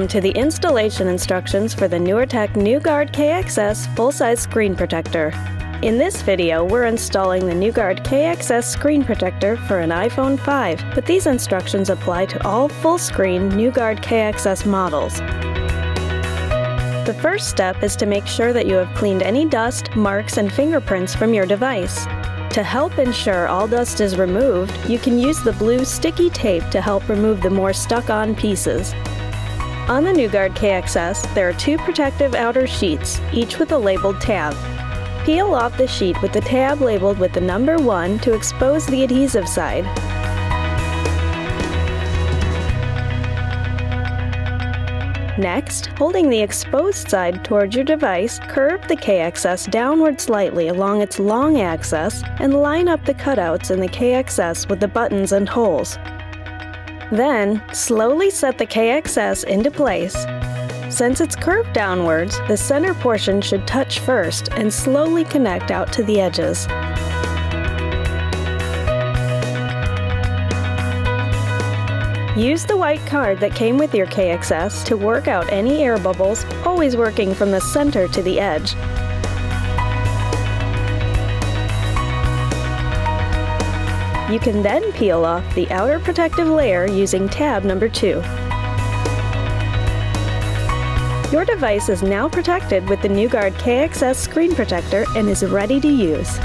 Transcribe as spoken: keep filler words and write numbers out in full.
Welcome to the installation instructions for the NewerTech NewGuard K X S full-size screen protector. In this video, we're installing the NewGuard K X S screen protector for an iPhone five, but these instructions apply to all full-screen NewGuard K X S models. The first step is to make sure that you have cleaned any dust, marks, and fingerprints from your device. To help ensure all dust is removed, you can use the blue sticky tape to help remove the more stuck-on pieces. On the NewGuard K X S, there are two protective outer sheets, each with a labeled tab. Peel off the sheet with the tab labeled with the number one to expose the adhesive side. Next, holding the exposed side towards your device, curve the K X S downward slightly along its long axis and line up the cutouts in the K X S with the buttons and holes. Then, slowly set the K X S into place. Since it's curved downwards, the center portion should touch first and slowly connect out to the edges. Use the white card that came with your K X S to work out any air bubbles, always working from the center to the edge. You can then peel off the outer protective layer using tab number two. Your device is now protected with the NewGuard K X S screen protector and is ready to use.